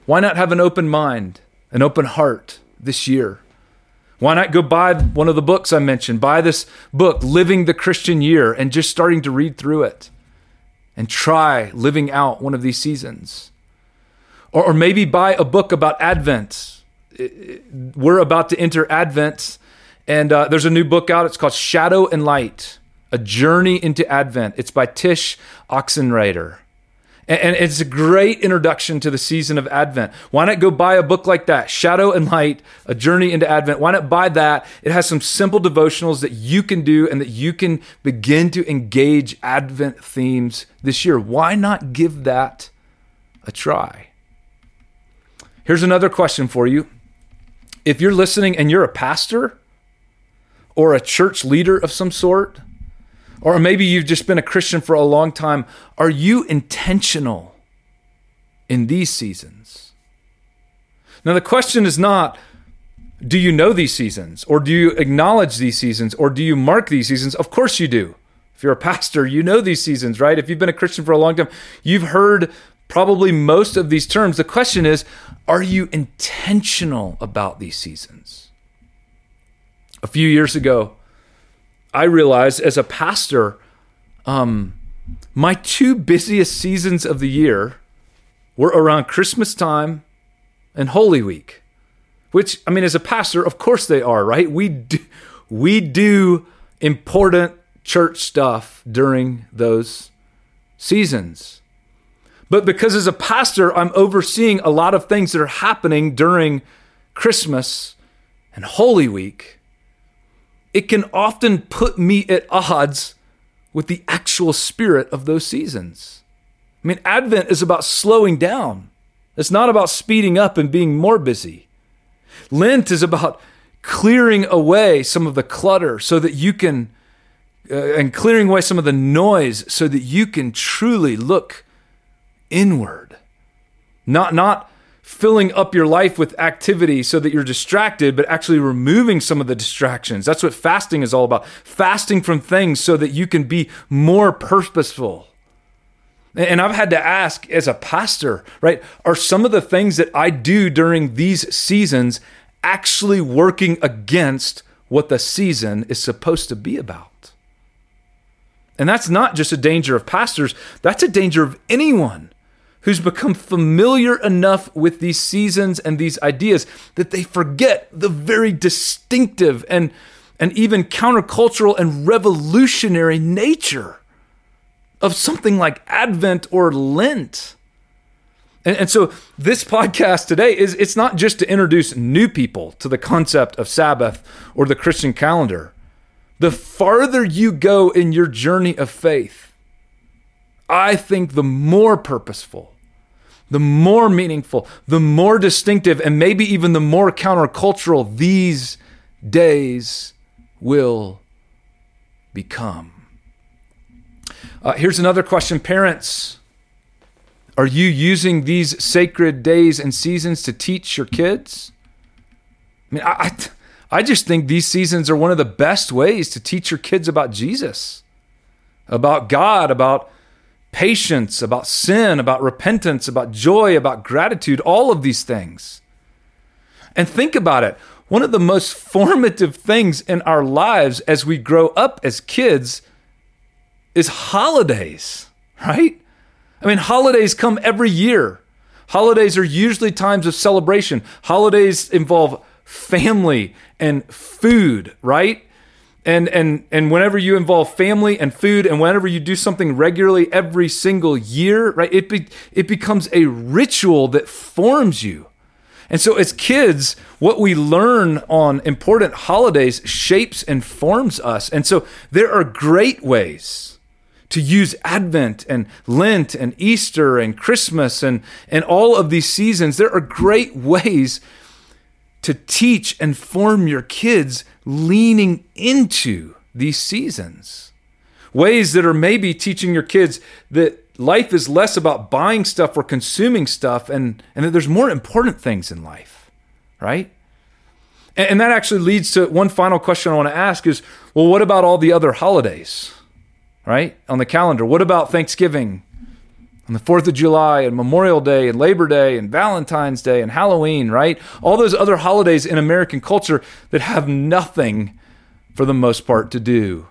Why not have an open mind, an open heart this year? Why not go buy one of the books I mentioned? Buy this book, Living the Christian Year, and just starting to read through it, and try living out one of these seasons. Or maybe buy a book about Advent. We're about to enter Advent, and there's a new book out. It's called Shadow and Light, A Journey into Advent. It's by Tish Oxenreiter. And it's a great introduction to the season of Advent. Why not go buy a book like that, Shadow and Light, A Journey into Advent? Why not buy that? It has some simple devotionals that you can do and that you can begin to engage Advent themes this year. Why not give that a try? Here's another question for you. If you're listening and you're a pastor or a church leader of some sort, or maybe you've just been a Christian for a long time, are you intentional in these seasons? Now, the question is not, do you know these seasons? Or do you acknowledge these seasons? Or do you mark these seasons? Of course you do. If you're a pastor, you know these seasons, right? If you've been a Christian for a long time, you've heard probably most of these terms. The question is, are you intentional about these seasons? A few years ago, I realized as a pastor, my two busiest seasons of the year were around Christmas time and Holy Week, which, I mean, as a pastor, of course they are, right? We do important church stuff during those seasons. But because as a pastor, I'm overseeing a lot of things that are happening during Christmas and Holy Week, it can often put me at odds with the actual spirit of those seasons. I mean, Advent is about slowing down. It's not about speeding up and being more busy. Lent is about clearing away some of the clutter so that you can and clearing away some of the noise so that you can truly look inward. Not filling up your life with activity so that you're distracted, but actually removing some of the distractions. That's what fasting is all about. Fasting from things so that you can be more purposeful. And I've had to ask as a pastor, right? Are some of the things that I do during these seasons actually working against what the season is supposed to be about? And that's not just a danger of pastors. That's a danger of anyone who's become familiar enough with these seasons and these ideas that they forget the very distinctive and even countercultural and revolutionary nature of something like Advent or Lent. And so this podcast today it's not just to introduce new people to the concept of Sabbath or the Christian calendar. The farther you go in your journey of faith, I think the more purposeful, the more meaningful, the more distinctive, and maybe even the more countercultural these days will become. Here's another question. Parents, are you using these sacred days and seasons to teach your kids? I mean, I just think these seasons are one of the best ways to teach your kids about Jesus, about God, about patience, about sin, about repentance, about joy, about gratitude, all of these things. And think about it. One of the most formative things in our lives as we grow up as kids is holidays, right? I mean, holidays come every year. Holidays are usually times of celebration. Holidays involve family and food, right? And whenever you involve family and food, and whenever you do something regularly every single year, right, it becomes a ritual that forms you. And so as kids, what we learn on important holidays shapes and forms us. And so there are great ways to use Advent and Lent and Easter and Christmas and all of these seasons. There are great ways to teach and form your kids leaning into these seasons. Ways that are maybe teaching your kids that life is less about buying stuff or consuming stuff and that there's more important things in life, right? And that actually leads to one final question I want to ask is, well, what about all the other holidays, right, on the calendar? What about Thanksgiving and the 4th of July and Memorial Day and Labor Day and Valentine's Day and Halloween, right? All those other holidays in American culture that have nothing, for the most part, to do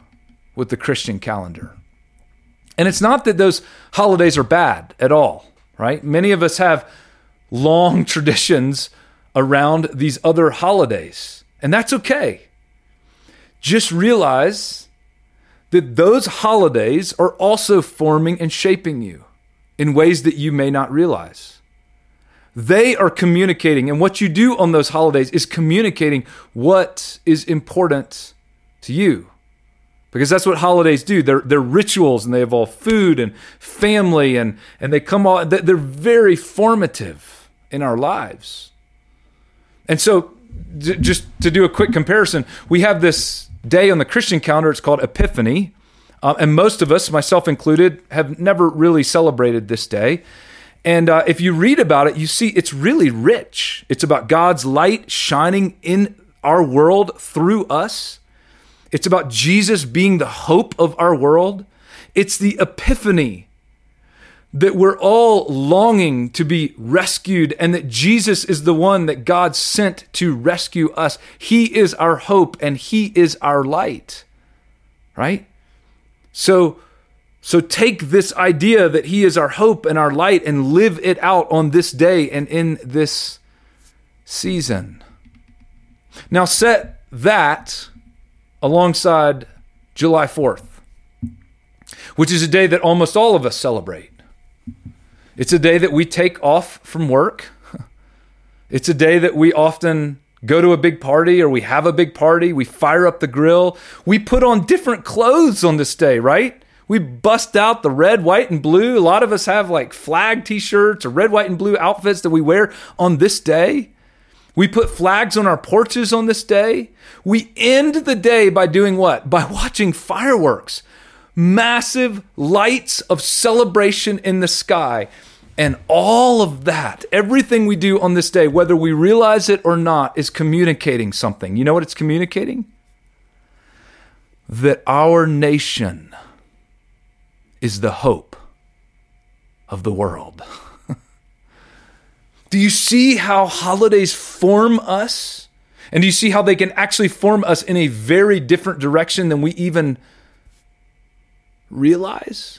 with the Christian calendar. And it's not that those holidays are bad at all, right? Many of us have long traditions around these other holidays, and that's okay. Just realize that those holidays are also forming and shaping you in ways that you may not realize. They are communicating, and what you do on those holidays is communicating what is important to you. Because that's what holidays do. They're rituals, and they involve food and family, and they come all, they're very formative in our lives. And so, just to do a quick comparison, we have this day on the Christian calendar, it's called Epiphany. And most of us, myself included, have never really celebrated this day. And if you read about it, you see it's really rich. It's about God's light shining in our world through us. It's about Jesus being the hope of our world. It's the epiphany that we're all longing to be rescued and that Jesus is the one that God sent to rescue us. He is our hope and He is our light, right? So take this idea that He is our hope and our light and live it out on this day and in this season. Now set that alongside July 4th, which is a day that almost all of us celebrate. It's a day that we take off from work. It's a day that we often go to a big party, or we have a big party, we fire up the grill, we put on different clothes on this day, right? We bust out the red, white, and blue. A lot of us have like flag t-shirts or red, white, and blue outfits that we wear on this day. We put flags on our porches on this day. We end the day by doing what? By watching fireworks. Massive lights of celebration in the sky. And all of that, everything we do on this day, whether we realize it or not, is communicating something. You know what it's communicating? That our nation is the hope of the world. Do you see how holidays form us? And do you see how they can actually form us in a very different direction than we even realize?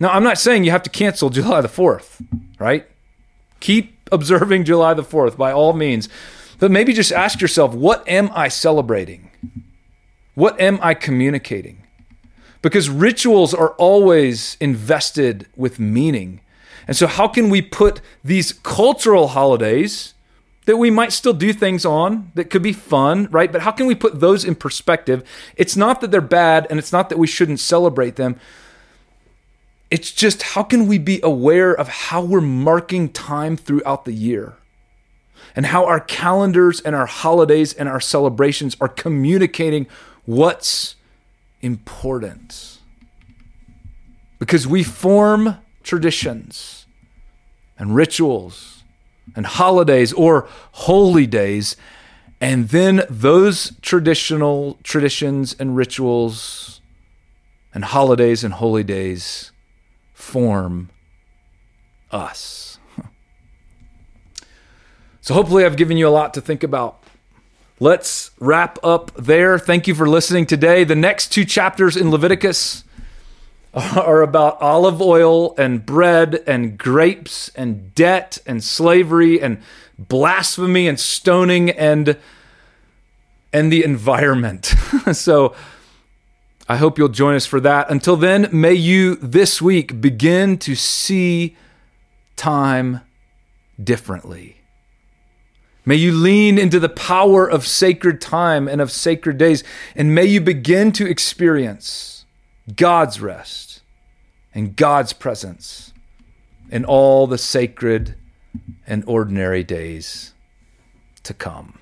Now, I'm not saying you have to cancel July the 4th, right? Keep observing July the 4th by all means. But maybe just ask yourself, what am I celebrating? What am I communicating? Because rituals are always invested with meaning. And so how can we put these cultural holidays that we might still do things on that could be fun, right? But how can we put those in perspective? It's not that they're bad, and it's not that we shouldn't celebrate them. It's just how can we be aware of how we're marking time throughout the year and how our calendars and our holidays and our celebrations are communicating what's important. Because we form traditions and rituals and holidays or holy days, and then those traditions and rituals and holidays and holy days form us. So hopefully I've given you a lot to think about. Let's wrap up there. Thank you for listening today. The next two chapters in Leviticus are about olive oil and bread and grapes and debt and slavery and blasphemy and stoning and the environment. So I hope you'll join us for that. Until then, may you this week begin to see time differently. May you lean into the power of sacred time and of sacred days, and may you begin to experience God's rest and God's presence in all the sacred and ordinary days to come.